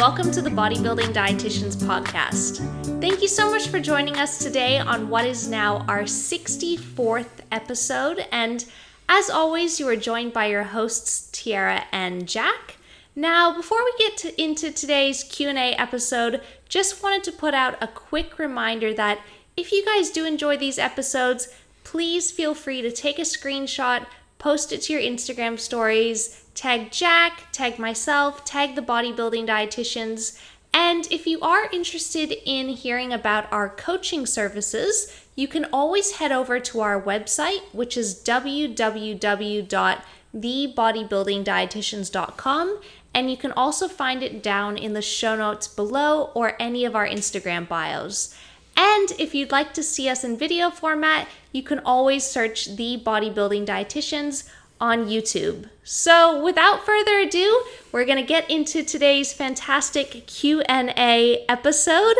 and welcome to the Bodybuilding Dietitians Podcast. Thank you so much for joining us today on what is now our 64th episode, and as always, you are joined by your hosts, Tyarra and Jack. Now, before we get into today's Q&A episode, just wanted to put out a quick reminder that if you guys do enjoy these episodes, please feel free to take a screenshot, post it to your Instagram stories, tag Jack, tag myself, tag the Bodybuilding Dietitians. And if you are interested in hearing about our coaching services, you can always head over to our website, which is www.thebodybuildingdietitians.com. And you can also find it down in the show notes below or any of our Instagram bios. And if you'd like to see us in video format, you can always search The Bodybuilding Dietitians on YouTube. So without further ado, we're going to get into today's fantastic Q&A episode.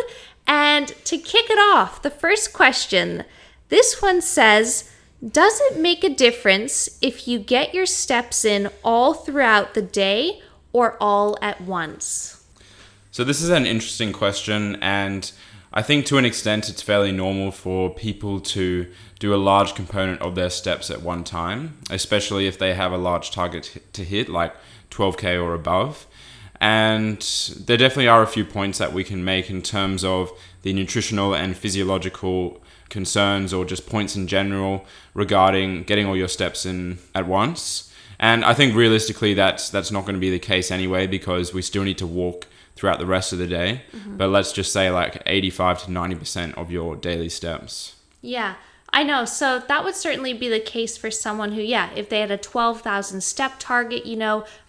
And to kick it off, the first question, this one says, does it make a difference if you get your steps in all throughout the day or all at once? So this is an interesting question, and I think to an extent it's fairly normal for people to do a large component of their steps at one time, especially if they have a large target to hit, like 12K or above. And there definitely are a few points that we can make in terms of the nutritional and physiological concerns, or just points in general regarding getting all your steps in at once. And I think realistically that's not going to be the case anyway, because we still need to walk throughout the rest of the day. Mm-hmm. But let's just say like 85 to 90% of your daily steps. Yeah, I know. So that would certainly be the case for someone who, if they had a 12,000 step target,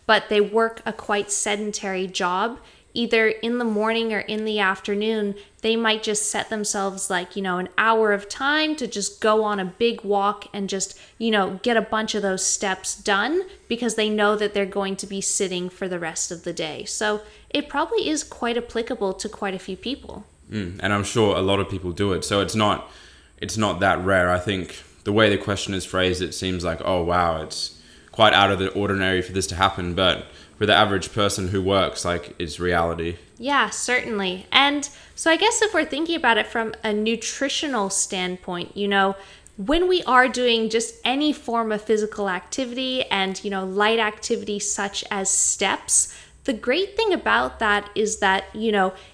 but they work a quite sedentary job, either in the morning or in the afternoon, they might just set themselves like, an hour of time to just go on a big walk and just, get a bunch of those steps done, because they know that they're going to be sitting for the rest of the day. So it probably is quite applicable to quite a few people. And I'm sure a lot of people do it. So it's not that rare. I think the way the question is phrased, it seems like, oh, wow, it's quite out of the ordinary for this to happen. But for the average person who works, it's reality. Yeah, certainly. And so I guess if we're thinking about it from a nutritional standpoint, when we are doing just any form of physical activity and, light activity such as steps, the great thing about that is that,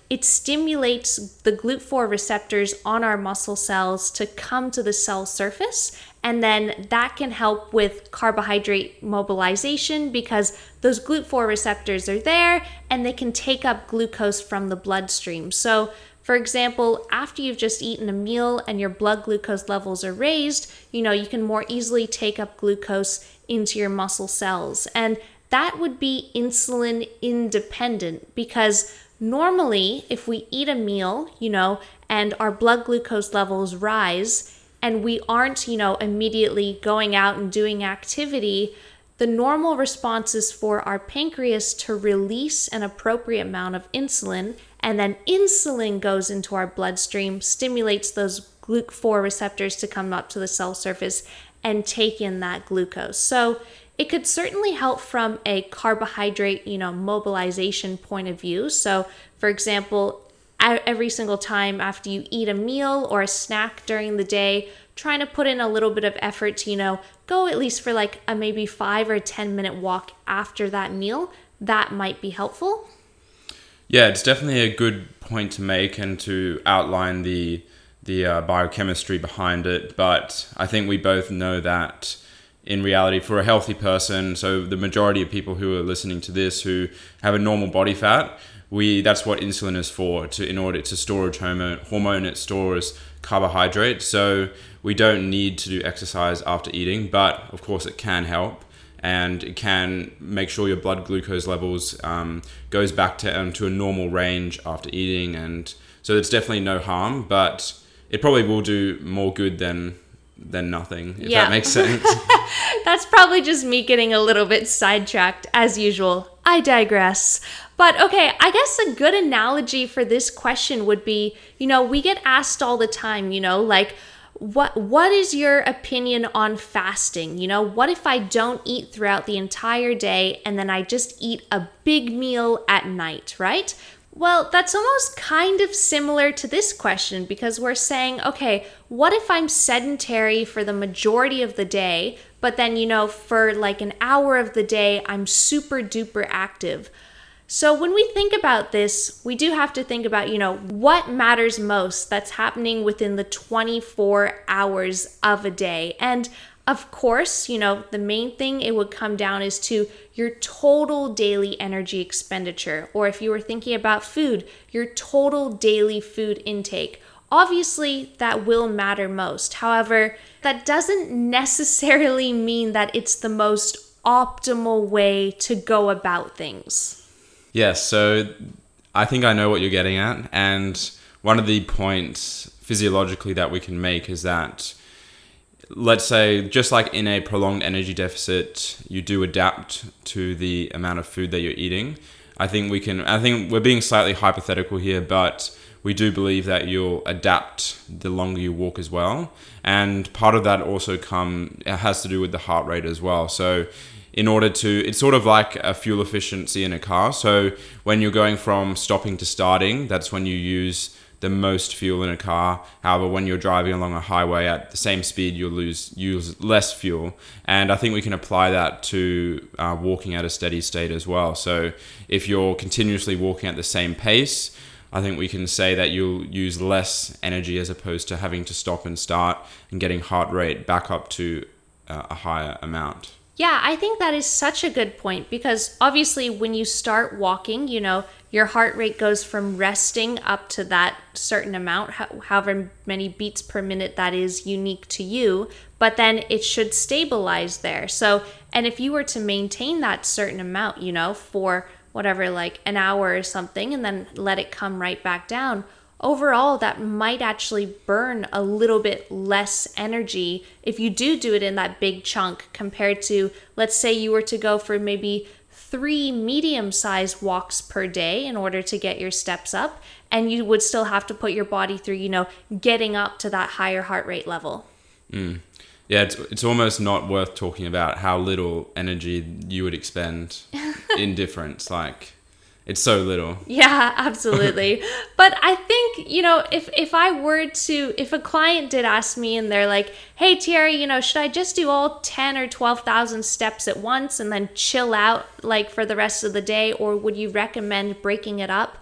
it stimulates the GLUT4 receptors on our muscle cells to come to the cell surface. And then that can help with carbohydrate mobilization, because those GLUT4 receptors are there and they can take up glucose from the bloodstream. So, for example, after you've just eaten a meal and your blood glucose levels are raised, you can more easily take up glucose into your muscle cells. And that would be insulin independent, because normally if we eat a meal, and our blood glucose levels rise, and we aren't, immediately going out and doing activity, the normal response is for our pancreas to release an appropriate amount of insulin, and then insulin goes into our bloodstream, stimulates those GLUT4 receptors to come up to the cell surface and take in that glucose. So it could certainly help from a carbohydrate, mobilization point of view. So, for example, every single time after you eat a meal or a snack during the day, trying to put in a little bit of effort to, go at least for like a maybe 5 or 10 minute walk after that meal, that might be helpful. Yeah, it's definitely a good point to make and to outline the biochemistry behind it. But I think we both know that in reality, for a healthy person, so the majority of people who are listening to this who have a normal body fat, that's what insulin is for, in order to store hormone, it stores carbohydrate. So we don't need to do exercise after eating, but of course it can help, and it can make sure your blood glucose levels goes back to a normal range after eating, and so it's definitely no harm, but it probably will do more good than nothing, if that makes sense. That's probably just me getting a little bit sidetracked as usual. I digress. But okay, I guess a good analogy for this question would be, we get asked all the time, What is your opinion on fasting? You know, what if I don't eat throughout the entire day and then I just eat a big meal at night, right? Well, that's almost kind of similar to this question, because we're saying, okay, what if I'm sedentary for the majority of the day, but then, you know, for like an hour of the day, I'm super duper active? So when we think about this, we do have to think about, you know, what matters most that's happening within the 24 hours of a day. And of course, you know, the main thing it would come down is to your total daily energy expenditure, or if you were thinking about food, your total daily food intake. Obviously, that will matter most. However, that doesn't necessarily mean that it's the most optimal way to go about things. Yes, so I think I know what you're getting at. And one of the points physiologically that we can make is that, let's say, just like in a prolonged energy deficit, you do adapt to the amount of food that you're eating. I think we're being slightly hypothetical here, but we do believe that you'll adapt the longer you walk as well. And part of that also has to do with the heart rate as well. So it's sort of like a fuel efficiency in a car. So when you're going from stopping to starting, that's when you use the most fuel in a car. However, when you're driving along a highway at the same speed, you'll use less fuel. And I think we can apply that to walking at a steady state as well. So if you're continuously walking at the same pace, I think we can say that you'll use less energy as opposed to having to stop and start and getting heart rate back up to a higher amount. Yeah, I think that is such a good point, because obviously when you start walking, you know, your heart rate goes from resting up to that certain amount, however many beats per minute that is unique to you, but then it should stabilize there. So, and if you were to maintain that certain amount, you know, for whatever, like an hour or something, and then let it come right back down, overall, that might actually burn a little bit less energy if you do it in that big chunk, compared to, let's say, you were to go for maybe 3 medium-sized walks per day in order to get your steps up, and you would still have to put your body through, you know, getting up to that higher heart rate level. Mm. Yeah, it's almost not worth talking about how little energy you would expend in difference, like... It's so little. Yeah, absolutely. But I think, you know, if a client did ask me and they're like, hey, Tyarra, you know, should I just do all 10 or 12,000 steps at once and then chill out like for the rest of the day? Or would you recommend breaking it up?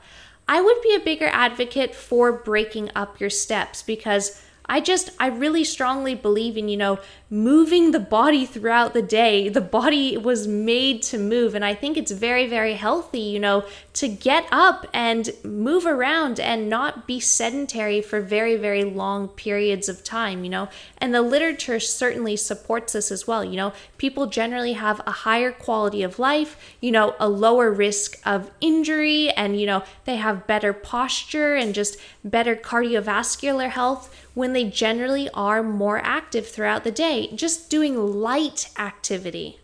I would be a bigger advocate for breaking up your steps, because I really strongly believe in, you know, moving the body throughout the day. The body was made to move. And I think it's very, very healthy, you know, to get up and move around and not be sedentary for very, very long periods of time, you know. And the literature certainly supports this as well. You know, people generally have a higher quality of life, you know, a lower risk of injury, and, you know, they have better posture and just better cardiovascular health when they generally are more active throughout the day, just doing light activity.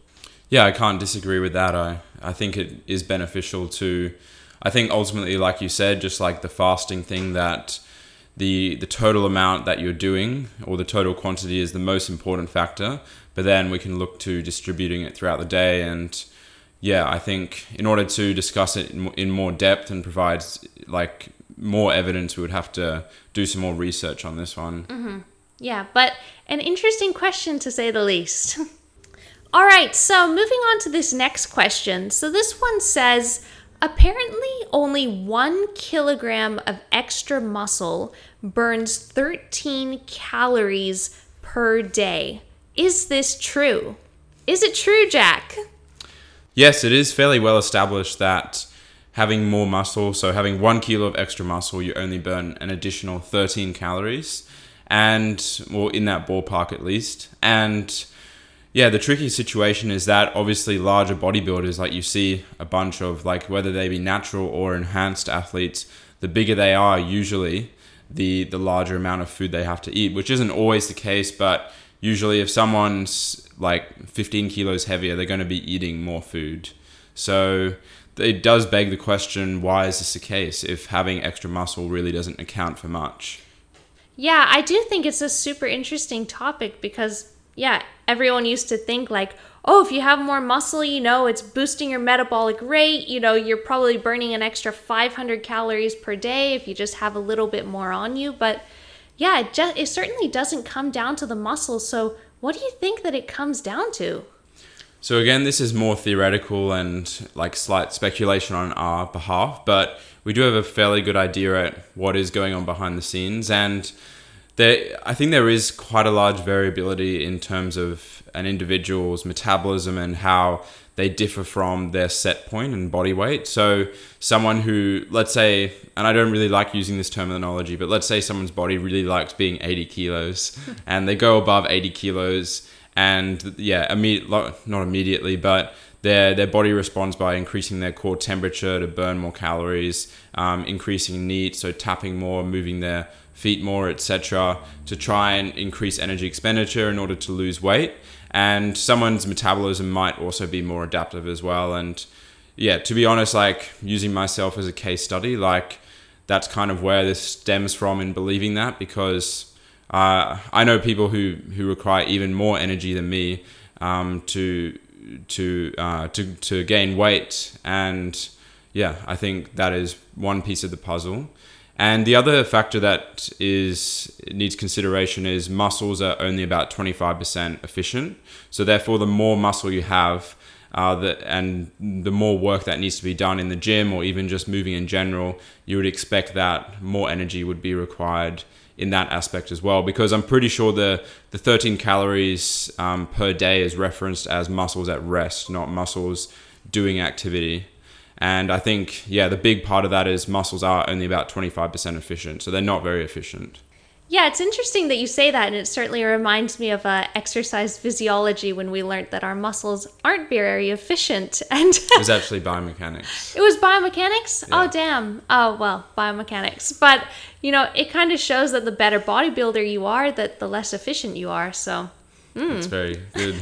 Yeah, I can't disagree with that. I think it is beneficial to, I think ultimately, like you said, just like the fasting thing, that the total amount that you're doing or the total quantity is the most important factor, but then we can look to distributing it throughout the day. And yeah, I think in order to discuss it in more depth and provide like more evidence, we would have to do some more research on this one. Mm-hmm. Yeah, but an interesting question to say the least. All right, so moving on to this next question. So this one says, apparently only 1 kilogram of extra muscle burns 13 calories per day. Is this true? Is it true, Jack? Yes, it is fairly well established that having more muscle, so having 1 kilo of extra muscle, you only burn an additional 13 calories, and well, in that ballpark at least. And yeah, the tricky situation is that obviously larger bodybuilders, like you see a bunch of, like, whether they be natural or enhanced athletes, the bigger they are, usually the larger amount of food they have to eat, which isn't always the case, but usually if someone's like 15 kilos heavier, they're going to be eating more food. So it does beg the question, why is this the case if having extra muscle really doesn't account for much? Yeah, I do think it's a super interesting topic because, yeah, everyone used to think like, oh, if you have more muscle, you know, it's boosting your metabolic rate. You know, you're probably burning an extra 500 calories per day if you just have a little bit more on you. But yeah, it certainly doesn't come down to the muscle. So what do you think that it comes down to? So again, this is more theoretical and like slight speculation on our behalf, but we do have a fairly good idea at what is going on behind the scenes. And I think there is quite a large variability in terms of an individual's metabolism and how they differ from their set point and body weight. So someone who, let's say, and I don't really like using this terminology, but let's say someone's body really likes being 80 kilos and they go above 80 kilos and yeah, not immediately, but their body responds by increasing their core temperature to burn more calories, increasing NEAT, so tapping more, moving their feet more, etc., to try and increase energy expenditure in order to lose weight. And someone's metabolism might also be more adaptive as well. And yeah, to be honest, like using myself as a case study, like that's kind of where this stems from in believing that, because I know people who require even more energy than me to gain weight. And yeah, I think that is one piece of the puzzle. And the other factor that needs consideration is muscles are only about 25% efficient. So therefore, the more muscle you have and the more work that needs to be done in the gym or even just moving in general, you would expect that more energy would be required in that aspect as well. Because I'm pretty sure the 13 calories per day is referenced as muscles at rest, not muscles doing activity. And I think, yeah, the big part of that is muscles are only about 25% efficient. So they're not very efficient. Yeah, it's interesting that you say that. And it certainly reminds me of exercise physiology when we learned that our muscles aren't very efficient. And it was actually biomechanics. It was biomechanics? Yeah. Oh, damn. Oh, well, biomechanics. But, you know, it kind of shows that the better bodybuilder you are, that the less efficient you are. So it's very good.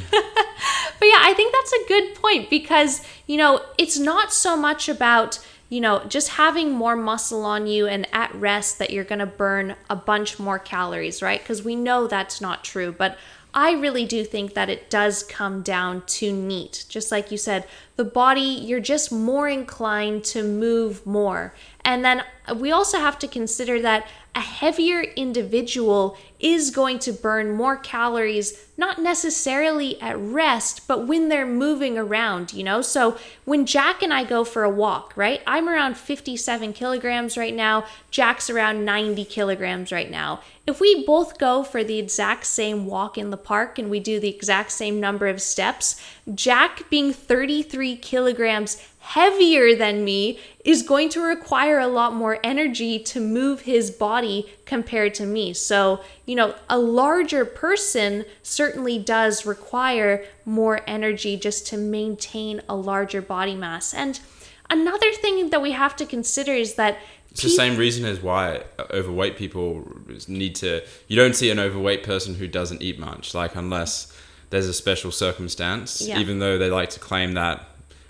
But yeah, I think that's a good point because, you know, it's not so much about, you know, just having more muscle on you and at rest that you're going to burn a bunch more calories, right? Because we know that's not true. But I really do think that it does come down to NEAT. Just like you said, the body, you're just more inclined to move more. And then we also have to consider that a heavier individual is going to burn more calories, not necessarily at rest, but when they're moving around, you know? So when Jack and I go for a walk, right? I'm around 57 kilograms right now. Jack's around 90 kilograms right now. If we both go for the exact same walk in the park and we do the exact same number of steps, Jack being 33 kilograms heavier than me is going to require a lot more energy to move his body compared to me. So, you know, a larger person certainly does require more energy just to maintain a larger body mass. And another thing that we have to consider is that it's the same reason as why overweight people you don't see an overweight person who doesn't eat much, like unless there's a special circumstance, yeah. Even though they like to claim that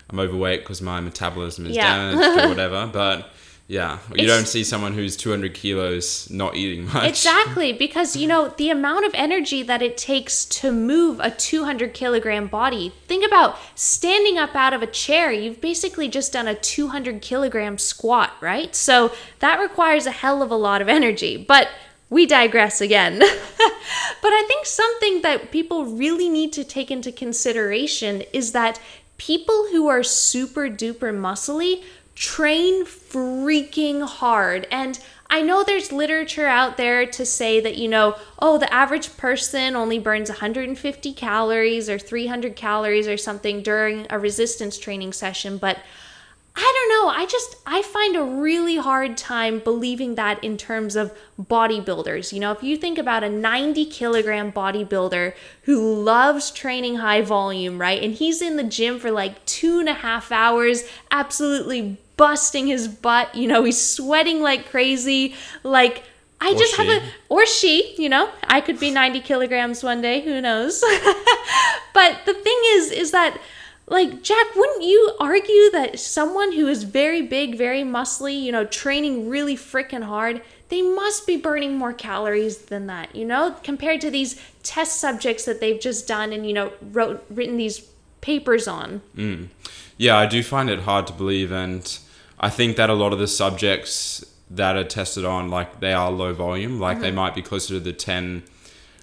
I'm overweight because my metabolism is damaged or whatever. But yeah, you don't see someone who's 200 kilos not eating much. Exactly, because, you know, the amount of energy that it takes to move a 200 kilogram body. Think about standing up out of a chair. You've basically just done a 200 kilogram squat, right? So that requires a hell of a lot of energy. But we digress again. But I think something that people really need to take into consideration is that people who are super duper muscly train freaking hard. And I know there's literature out there to say that, you know, oh, the average person only burns 150 calories or 300 calories or something during a resistance training session. But I don't know. I find a really hard time believing that in terms of bodybuilders. You know, if you think about a 90 kilogram bodybuilder who loves training high volume, right? And he's in the gym for like 2.5 hours, absolutely busting his butt. You know, he's sweating like crazy. Like, she, you know, I could be 90 kilograms one day, who knows? But the thing is that, like, Jack, wouldn't you argue that someone who is very big, very muscly, you know, training really freaking hard they must be burning more calories than that, you know, compared to these test subjects that they've just done and, you know, written these papers on. Yeah, I do find it hard to believe. And I think that a lot of the subjects that are tested on, like, they are low volume, like they might be closer to the 10,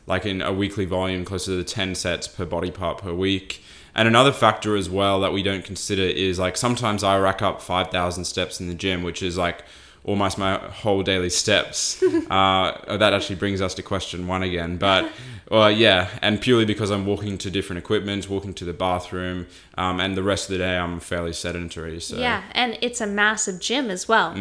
like in a weekly volume, closer to the 10 sets per body part per week. And another factor as well that we don't consider is, like, sometimes I rack up 5,000 steps in the gym, which is like almost my whole daily steps. That actually brings us to question one again. But yeah, and purely because I'm walking to different equipment, walking to the bathroom, and the rest of the day I'm fairly sedentary. So yeah, and it's a massive gym as well.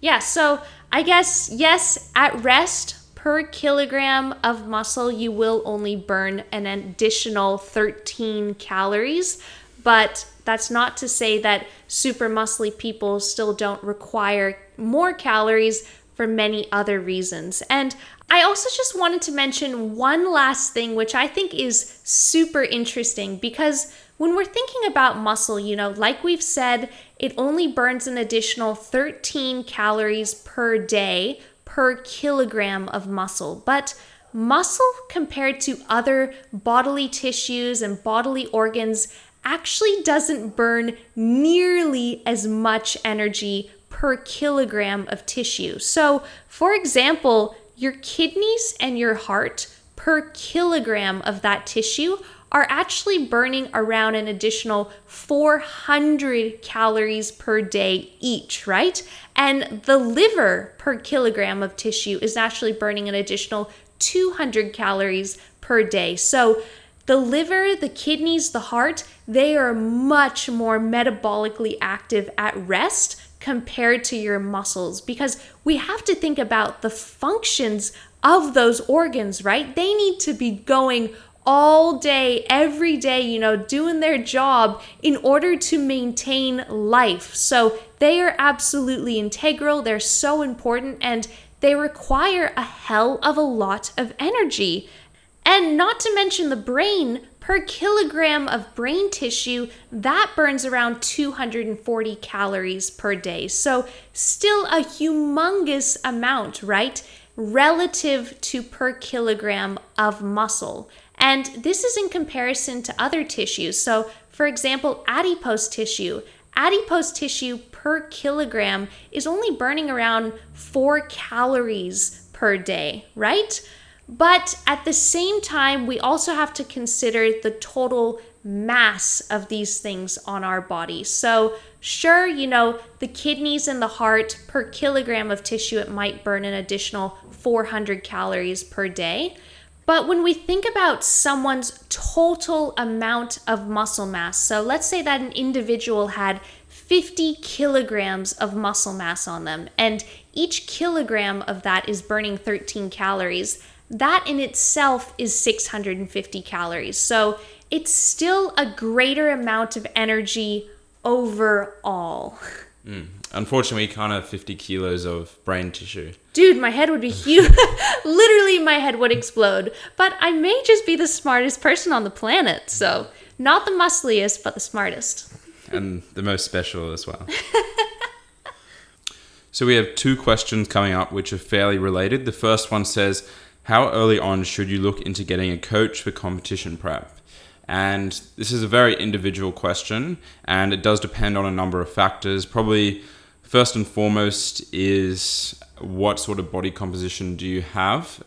Yeah, so I guess, yes, at rest, per kilogram of muscle, you will only burn an additional 13 calories, but that's not to say that super muscly people still don't require more calories for many other reasons. And I also just wanted to mention one last thing, which I think is super interesting, because when we're thinking about muscle, you know, like we've said, it only burns an additional 13 calories per day per kilogram of muscle, but muscle compared to other bodily tissues and bodily organs actually doesn't burn nearly as much energy per kilogram of tissue. So, for example, your kidneys and your heart per kilogram of that tissue are actually burning around an additional 400 calories per day each, right? And the liver per kilogram of tissue is actually burning an additional 200 calories per day. So the liver, the kidneys, the heart, they are much more metabolically active at rest compared to your muscles, because we have to think about the functions of those organs, right? They need to be going all day, every day, you know, doing their job in order to maintain life. So they are absolutely integral. They're so important, and they require a hell of a lot of energy. And not to mention the brain, per kilogram of brain tissue, that burns around 240 calories per day. So still a humongous amount, right? Relative to per kilogram of muscle. And this is in comparison to other tissues. So, for example, adipose tissue. Adipose tissue per kilogram is only burning around 4 calories per day, right? But at the same time, we also have to consider the total mass of these things on our body. So sure, you know, the kidneys and the heart per kilogram of tissue, it might burn an additional 400 calories per day. But when we think about someone's total amount of muscle mass, so let's say that an individual had 50 kilograms of muscle mass on them, and each kilogram of that is burning 13 calories, that in itself is 650 calories. So it's still a greater amount of energy overall. Unfortunately, you can't have 50 kilos of brain tissue. Dude, my head would be huge. Literally, my head would explode. But I may just be the smartest person on the planet. So not the muscliest, but the smartest. And the most special as well. So we have two questions coming up, which are fairly related. The first one says, how early on should you look into getting a coach for competition prep? And this is a very individual question, and it does depend on a number of factors. Probably first and foremost is what sort of body composition do you have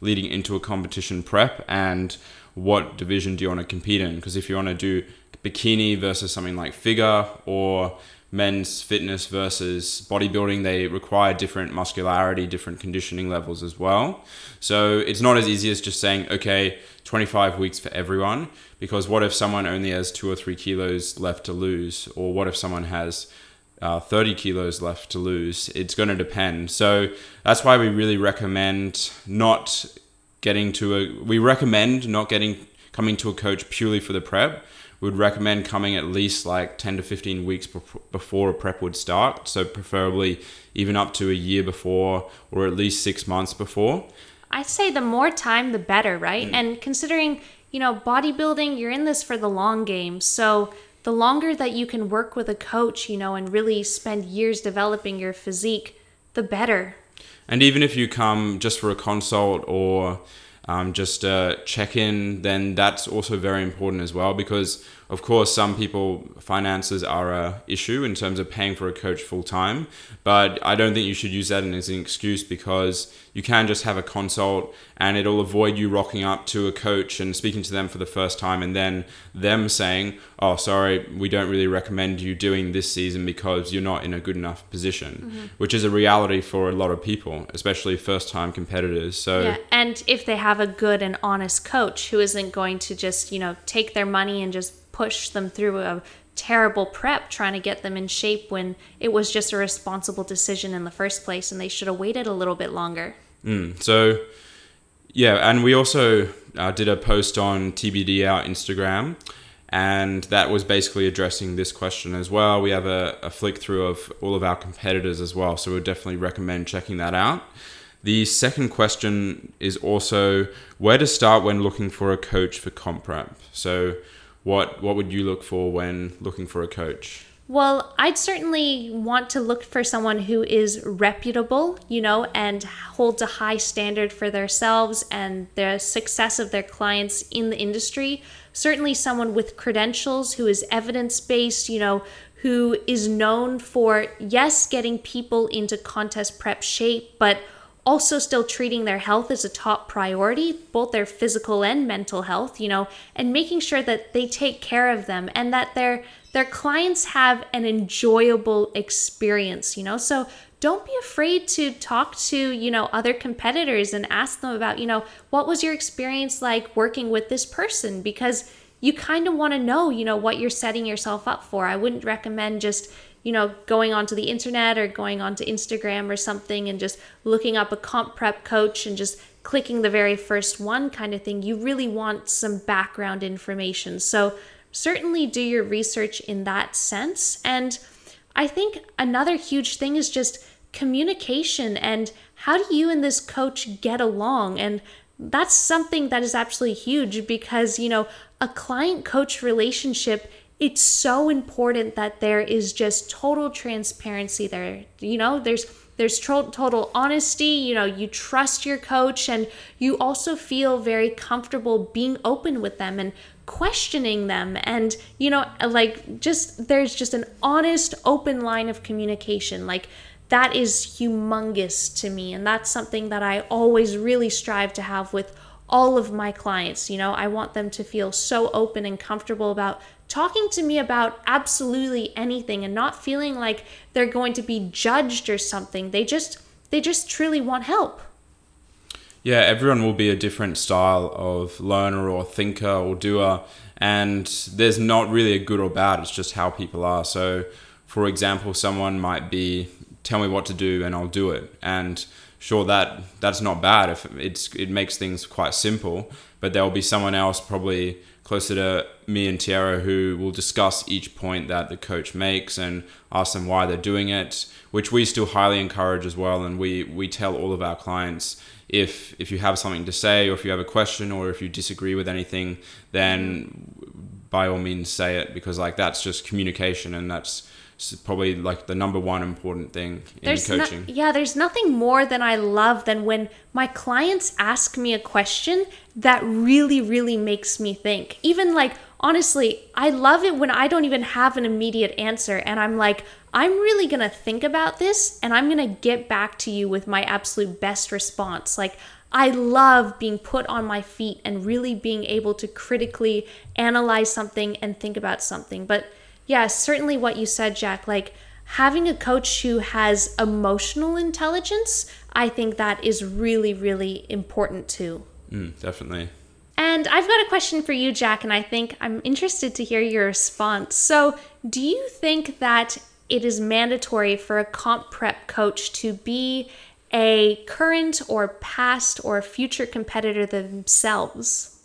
leading into a competition prep, and what division do you want to compete in? Because if you want to do bikini versus something like figure, or men's fitness versus bodybuilding, they require different muscularity, different conditioning levels as well. So it's not as easy as just saying, okay, 25 weeks for everyone, because what if someone only has 2 or 3 kilos left to lose? Or what if someone has 30 kilos left to lose? It's going to depend. So that's why we really recommend not getting to a, we recommend not getting, coming to a coach purely for the prep. We'd recommend coming at least like 10 to 15 weeks before a prep would start. So preferably even up to a year before, or at least 6 months before. I'd say the more time, the better, right? And considering, you know, bodybuilding, you're in this for the long game. So the longer that you can work with a coach, you know, and really spend years developing your physique, the better. And even if you come just for a consult or just a check-in, then that's also very important as well, because of course some people, finances are a issue in terms of paying for a coach full-time, but I don't think you should use that as an excuse, because you can just have a consult and it'll avoid you rocking up to a coach and speaking to them for the first time and then them saying, oh, sorry, we don't really recommend you doing this season because you're not in a good enough position, mm-hmm. which is a reality for a lot of people, especially first-time competitors. So yeah, and if they have a good and honest coach who isn't going to just, you know, take their money and just push them through a terrible prep trying to get them in shape when it was just a responsible decision in the first place and they should have waited a little bit longer. So yeah, and we also did a post on TBD, our Instagram, and that was basically addressing this question as well. We have a flick through of all of our competitors as well, so we would definitely recommend checking that out. The second question is also where to start when looking for a coach for comp prep. So what would you look for when looking for a coach? Well, I'd certainly want to look for someone who is reputable, you know, and holds a high standard for themselves and the success of their clients in the industry. Certainly someone with credentials who is evidence-based, you know, who is known for, yes, getting people into contest prep shape, but also still treating their health as a top priority, both their physical and mental health, you know, and making sure that they take care of them and that their clients have an enjoyable experience, you know. So don't be afraid to talk to, you know, other competitors and ask them about, you know, what was your experience like working with this person? Because you kind of want to know, you know, what you're setting yourself up for. I wouldn't recommend just, you know, going onto the internet or going onto Instagram or something and just looking up a comp prep coach and just clicking the very first one kind of thing. You really want some background information. So certainly do your research in that sense. And I think another huge thing is just communication and how do you and this coach get along? And that's something that is absolutely huge because, you know, a client-coach relationship, it's so important that there is just total transparency there. You know, there's total honesty, you know, you trust your coach and you also feel very comfortable being open with them and questioning them. And, you know, like just, there's just an honest, open line of communication. Like that is humongous to me. And that's something that I always really strive to have with all of my clients. You know, I want them to feel so open and comfortable about talking to me about absolutely anything and not feeling like they're going to be judged or something. They just truly want help. Yeah, everyone will be a different style of learner or thinker or doer, and there's not really a good or bad, it's just how people are. So for example, someone might be, tell me what to do and I'll do it. And sure, that's not bad if it makes things quite simple, but there'll be someone else probably closer to me and Tyarra who will discuss each point that the coach makes and ask them why they're doing it, which we still highly encourage as well. And we tell all of our clients, if you have something to say or if you have a question or if you disagree with anything, then by all means say it, because like that's just communication and that's probably like the number one important thing in coaching. There's nothing more than I love than when my clients ask me a question that really, really makes me think. Even like, honestly, I love it when I don't even have an immediate answer and I'm like, I'm really going to think about this and I'm going to get back to you with my absolute best response. Like, I love being put on my feet and really being able to critically analyze something and think about something. But yeah, certainly what you said, Jack, like having a coach who has emotional intelligence, I think that is really, really important too. Definitely. And I've got a question for you, Jack, and I think I'm interested to hear your response. So do you think that it is mandatory for a comp prep coach to be a current or past or future competitor themselves?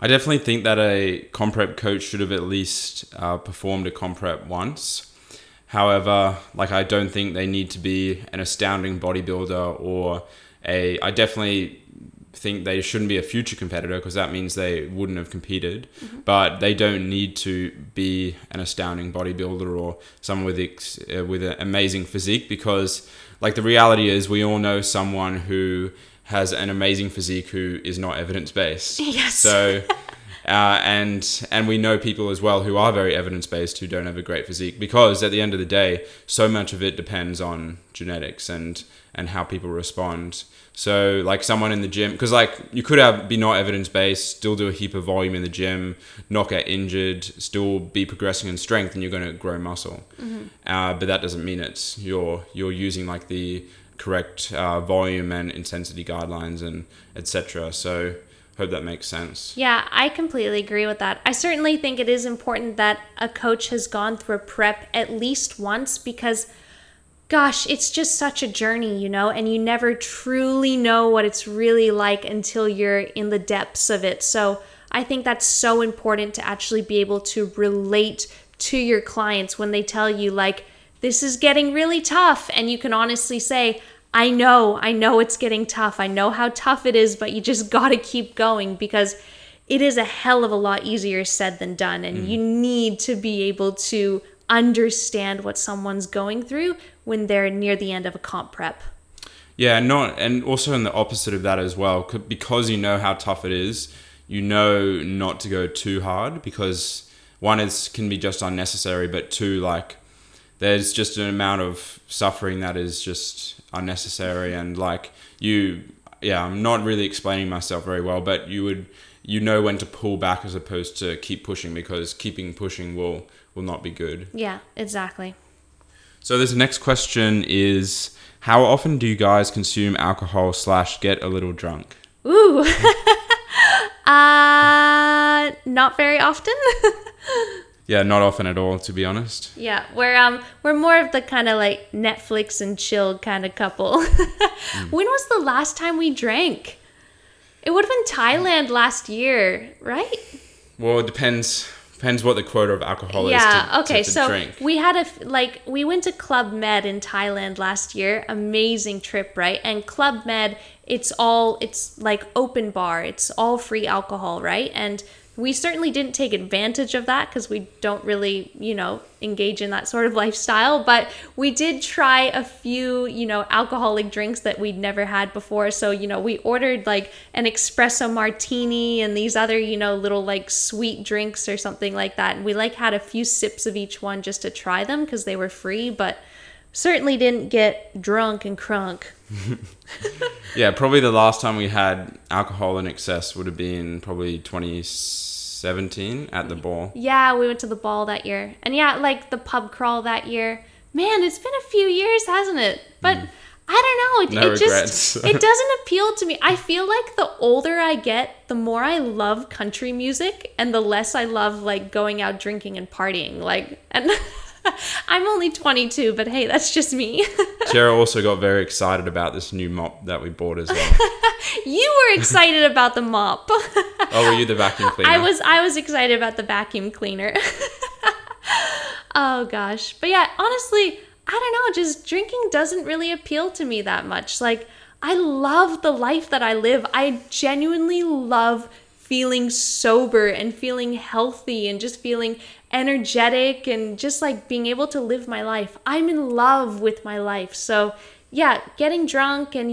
I definitely think that a comp prep coach should have at least performed a comp prep once. However, like I don't think they need to be an astounding bodybuilder or I definitely think they shouldn't be a future competitor because that means they wouldn't have competed, mm-hmm. but they don't need to be an astounding bodybuilder or someone with an amazing physique, because like the reality is we all know someone who has an amazing physique who is not evidence-based. Yes. So and we know people as well who are very evidence-based who don't have a great physique, because at the end of the day so much of it depends on genetics and how people respond. So like someone in the gym, because like you could be not evidence-based, still do a heap of volume in the gym, not get injured, still be progressing in strength, and you're going to grow muscle. Mm-hmm. But that doesn't mean it's you're using like the correct volume and intensity guidelines and etc. So hope that makes sense. Yeah, I completely agree with that. I certainly think it is important that a coach has gone through a prep at least once, because gosh, it's just such a journey, you know, and you never truly know what it's really like until you're in the depths of it. So I think that's so important to actually be able to relate to your clients when they tell you like, this is getting really tough. And you can honestly say, I know it's getting tough. I know how tough it is, but you just got to keep going, because it is a hell of a lot easier said than done. And you need to be able to understand what someone's going through when they're near the end of a comp prep. Yeah, and also in the opposite of that as well, because you know how tough it is, you know not to go too hard, because one, it can be just unnecessary, but two, like there's just an amount of suffering that is just unnecessary. And like I'm not really explaining myself very well, but you know when to pull back as opposed to keep pushing, because keeping pushing will not be good. Yeah, exactly. So this next question is, how often do you guys consume alcohol / get a little drunk? Ooh, not very often. Yeah, not often at all, to be honest. Yeah, we're more of the kind of like Netflix and chill kind of couple. When was the last time we drank? It would have been Thailand last year, right? Well, it depends. Depends what the quota of alcohol is to drink. We had we went to Club Med in Thailand last year. Amazing trip, right? And Club Med, it's like open bar. It's all free alcohol, right? And we certainly didn't take advantage of that, because we don't really, engage in that sort of lifestyle. But we did try a few, alcoholic drinks that we'd never had before. So, we ordered like an espresso martini and these other, little like sweet drinks or something like that. And we like had a few sips of each one just to try them because they were free, but certainly didn't get drunk and crunk. Yeah, probably the last time we had alcohol in excess would have been probably 2017 at the ball. Yeah, we went to the ball that year. And yeah, like the pub crawl that year. Man, it's been a few years, hasn't it? But I don't know. It just it doesn't appeal to me. I feel like the older I get, the more I love country music and the less I love like going out drinking and partying. Like, and I'm only 22, but hey, that's just me. Tyarra also got very excited about this new mop that we bought as well. You were excited about the mop. Oh, were you the vacuum cleaner? I was excited about the vacuum cleaner. Oh gosh. But yeah, honestly, I don't know, just drinking doesn't really appeal to me that much. Like, I love the life that I live. I genuinely love feeling sober and feeling healthy and just feeling energetic and just like being able to live my life. I'm in love with my life. So yeah, getting drunk and,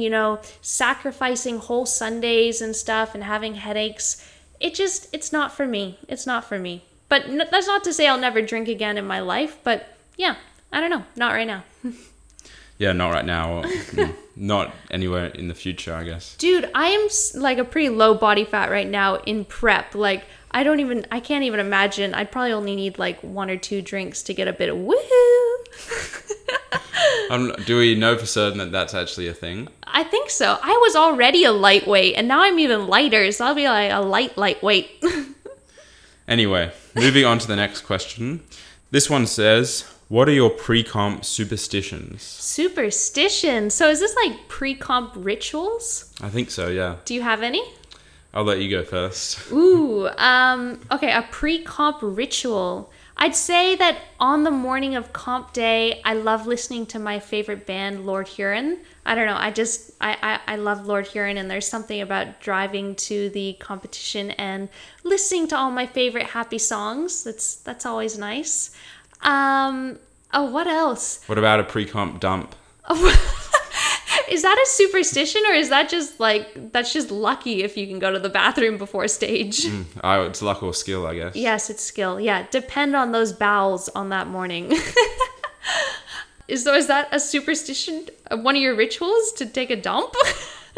sacrificing whole Sundays and stuff and having headaches, it's not for me. It's not for me. But that's not to say I'll never drink again in my life. But yeah, I don't know. Not right now. Yeah, not right now. Or not anywhere in the future, I guess. Dude, I am like a pretty low body fat right now in prep. Like, I can't even imagine. I'd probably only need like one or two drinks to get a bit of woohoo. Do we know for certain that that's actually a thing? I think so. I was already a lightweight and now I'm even lighter. So I'll be like a lightweight. Anyway, moving on to the next question. This one says, what are your pre-comp superstitions? Superstitions. So is this like pre-comp rituals? I think so, yeah. Do you have any? I'll let you go first. Ooh, okay, a pre-comp ritual. I'd say that on the morning of comp day, I love listening to my favorite band, Lord Huron. I don't know, I love Lord Huron, and there's something about driving to the competition and listening to all my favorite happy songs. That's always nice. What else? What about a pre-comp dump? Is that a superstition, or is that just like, that's just lucky if you can go to the bathroom before stage? It's luck or skill, I guess. Yes, it's skill. Yeah, depend on those bowels on that morning. Is that a superstition, one of your rituals, to take a dump?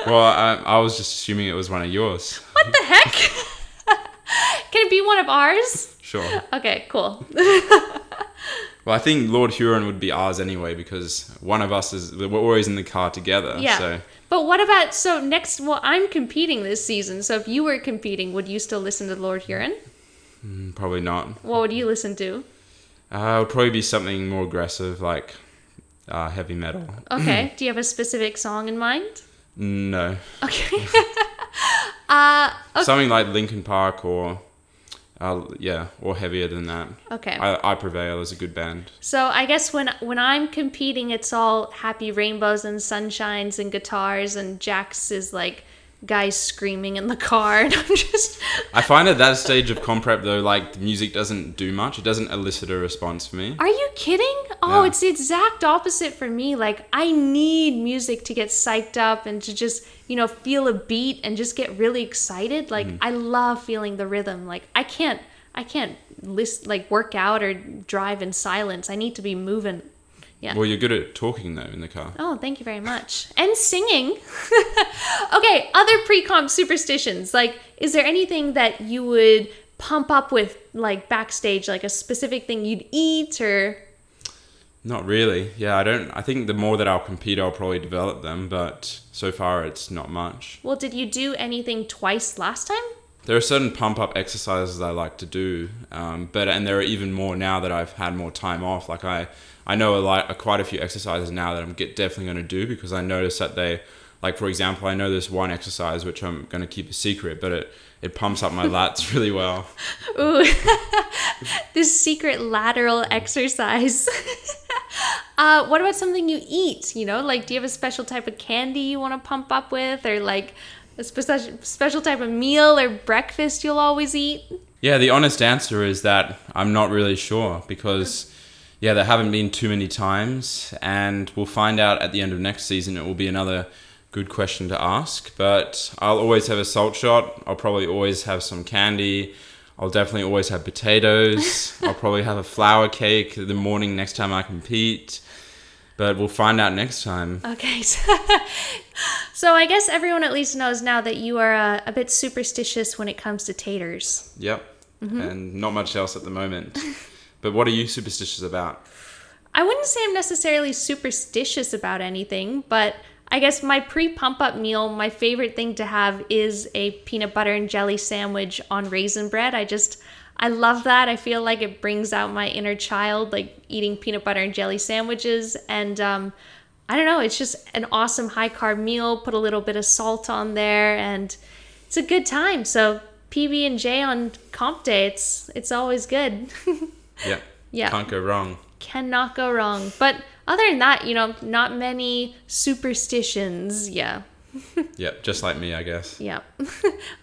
Well, I was just assuming it was one of yours. What the heck? Can it be one of ours? Sure. Okay, cool. Well, I think Lord Huron would be ours anyway, because one of us we're always in the car together. Yeah. So. But what about, I'm competing this season. So if you were competing, would you still listen to Lord Huron? Probably not. What would you listen to? It would probably be something more aggressive, like heavy metal. Okay. Do you have a specific song in mind? No. Okay. Okay. Something like Linkin Park or heavier than that. Okay. I Prevail is a good band. So I guess when I'm competing, it's all happy rainbows and sunshines and guitars, and Jack's is like guys screaming in the car, and I'm just... I find at that stage of comp prep, though, like, the music doesn't do much. It doesn't elicit a response for me. Are you kidding? Oh, yeah. It's the exact opposite for me. Like, I need music to get psyched up and to just, feel a beat and just get really excited. Like, I love feeling the rhythm. Like, I can't work out or drive in silence. I need to be moving. Yeah. Well, you're good at talking, though, in the car. Oh, thank you very much. And singing. Okay, other pre-comp superstitions. Like, is there anything that you would pump up with, like, backstage? Like, a specific thing you'd eat, or...? Not really. Yeah, I think the more that I'll compete, I'll probably develop them. But so far, it's not much. Well, did you do anything twice last time? There are certain pump-up exercises I like to do, and there are even more now that I've had more time off. Like, I know quite a few exercises now that I'm definitely going to do, because I notice that they, like, for example, I know this one exercise which I'm going to keep a secret, but it pumps up my lats really well. Ooh, this secret lateral exercise. What about something you eat? Like, do you have a special type of candy you want to pump up with, or like... a special type of meal or breakfast you'll always eat? Yeah, the honest answer is that I'm not really sure, because, yeah, there haven't been too many times, and we'll find out at the end of next season. It will be another good question to ask, but I'll always have a salt shot. I'll probably always have some candy. I'll definitely always have potatoes. I'll probably have a flour cake the morning next time I compete. But we'll find out next time. Okay. So I guess everyone at least knows now that you are a bit superstitious when it comes to taters. Yep. Mm-hmm. And not much else at the moment. But what are you superstitious about? I wouldn't say I'm necessarily superstitious about anything, but I guess my pre-pump-up meal, my favorite thing to have is a peanut butter and jelly sandwich on raisin bread. I love that. I feel like it brings out my inner child, like eating peanut butter and jelly sandwiches. And I don't know, it's just an awesome high-carb meal. Put a little bit of salt on there, and it's a good time. So PB&J on comp day, it's always good. Yeah. Can't go wrong. Cannot go wrong. But other than that, not many superstitions. Yeah. Yep, just like me, I guess. Yeah.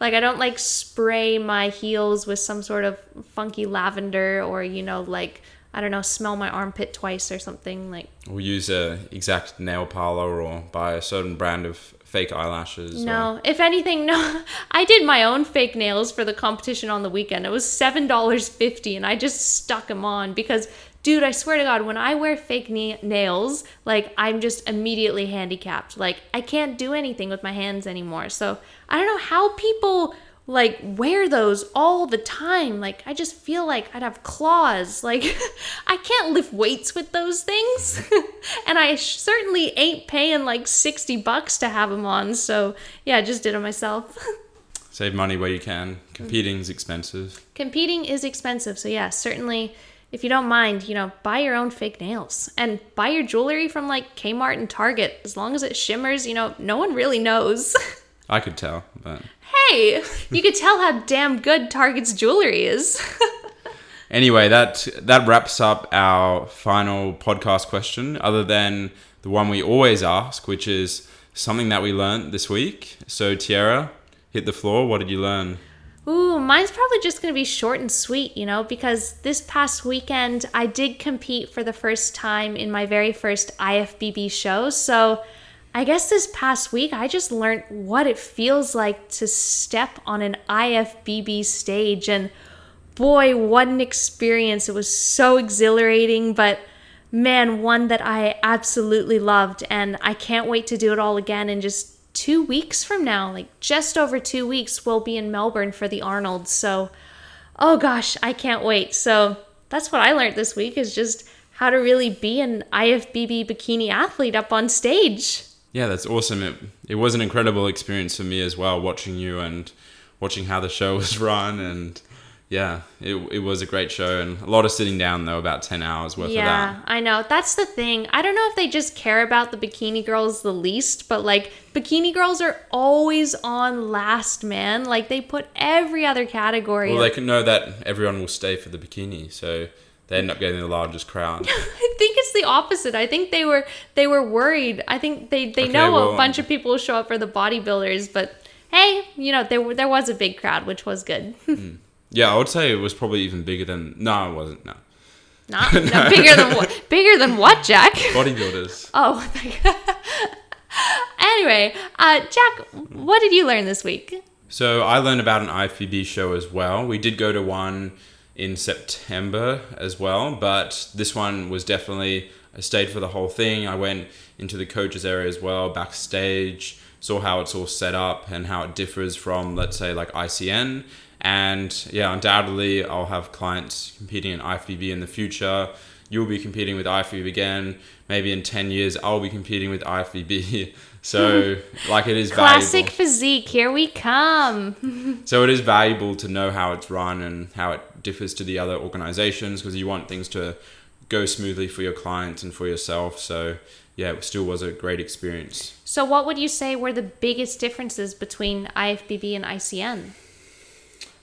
Like, I don't like spray my heels with some sort of funky lavender, or like, I don't know, smell my armpit twice or something. Like, we'll use a exact nail parlor or buy a certain brand of fake eyelashes. No, or... if anything, no. I did my own fake nails for the competition on the weekend. It was $7.50, and I just stuck them on because, dude, I swear to God, when I wear fake nails, like, I'm just immediately handicapped. Like, I can't do anything with my hands anymore. So I don't know how people, like, wear those all the time. Like, I just feel like I'd have claws. Like, I can't lift weights with those things. And I certainly ain't paying, like, $60 to have them on. So, yeah, I just did it myself. Save money where you can. Competing is expensive. So, yeah, certainly... if you don't mind, buy your own fake nails, and buy your jewelry from like Kmart and Target. As long as it shimmers, no one really knows. I could tell, but... Hey, you could tell how damn good Target's jewelry is. Anyway, that wraps up our final podcast question, other than the one we always ask, which is something that we learned this week. So Tyarra, hit the floor. What did you learn? Ooh, mine's probably just going to be short and sweet, you know, because this past weekend I did compete for the first time in my very first IFBB show. So I guess this past week I just learned what it feels like to step on an IFBB stage. And boy, what an experience. It was so exhilarating, but man, one that I absolutely loved. And I can't wait to do it all again and just 2 weeks from now, like just over 2 weeks, we'll be in Melbourne for the Arnold's. So, oh gosh, I can't wait. So that's what I learned this week, is just how to really be an IFBB bikini athlete up on stage. Yeah, that's awesome. It was an incredible experience for me as well, watching you and watching how the show was run. And yeah, it was a great show, and a lot of sitting down though, about 10 hours worth of that. Yeah, I know. That's the thing. I don't know if they just care about the bikini girls the least, but like bikini girls are always on last, man. Like they put every other category. Well, they can know that everyone will stay for the bikini, so they end up getting the largest crowd. I think it's the opposite. I think they were worried. I think they know a bunch of people will show up for the bodybuilders, but hey, you know, there was a big crowd, which was good. Yeah, I would say it was probably even bigger than... No, it wasn't, no. Not no. Bigger than what, Jack? Bodybuilders. Oh, anyway, Jack, what did you learn this week? So I learned about an IFBB show as well. We did go to one in September as well, but this one was definitely... I stayed for the whole thing. I went into the coaches area as well, backstage, saw how it's all set up and how it differs from, let's say, like ICN. And yeah, undoubtedly, I'll have clients competing in IFBB in the future. You'll be competing with IFBB again. Maybe in 10 years, I'll be competing with IFBB. So like it is classic valuable. Physique, here we come. So it is valuable to know how it's run and how it differs to the other organizations, because you want things to go smoothly for your clients and for yourself. So yeah, it still was a great experience. So what would you say were the biggest differences between IFBB and ICN?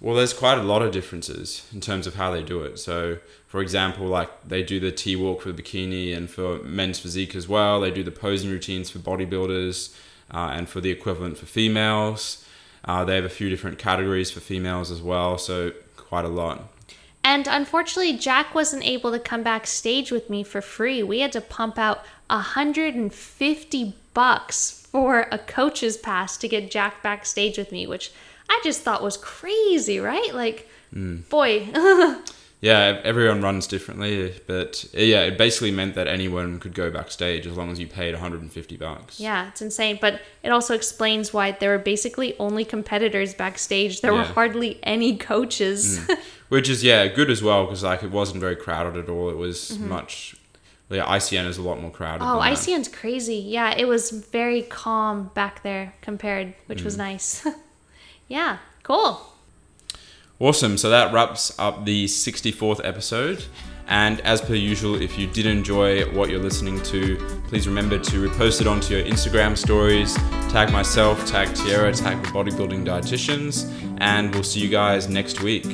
Well, there's quite a lot of differences in terms of how they do it. So, for example, like they do the T-walk for bikini and for men's physique as well. They do the posing routines for bodybuilders and for the equivalent for females. They have a few different categories for females as well. So quite a lot. And unfortunately, Jack wasn't able to come backstage with me for free. We had to pump out $150 for a coach's pass to get Jack backstage with me, which... I just thought was crazy, right? Like, boy. Yeah, everyone runs differently. But yeah, it basically meant that anyone could go backstage as long as you paid $150. Yeah, it's insane. But it also explains why there were basically only competitors backstage. There were hardly any coaches. Which is, yeah, good as well, because like it wasn't very crowded at all. It was much... Yeah, ICN is a lot more crowded. Oh, ICN's crazy. Yeah, it was very calm back there compared, which was nice. Yeah, cool. Awesome. So that wraps up the 64th episode. And as per usual, if you did enjoy what you're listening to, please remember to repost it onto your Instagram stories, tag myself, tag Tyarra, tag the Bodybuilding Dietitians, and we'll see you guys next week.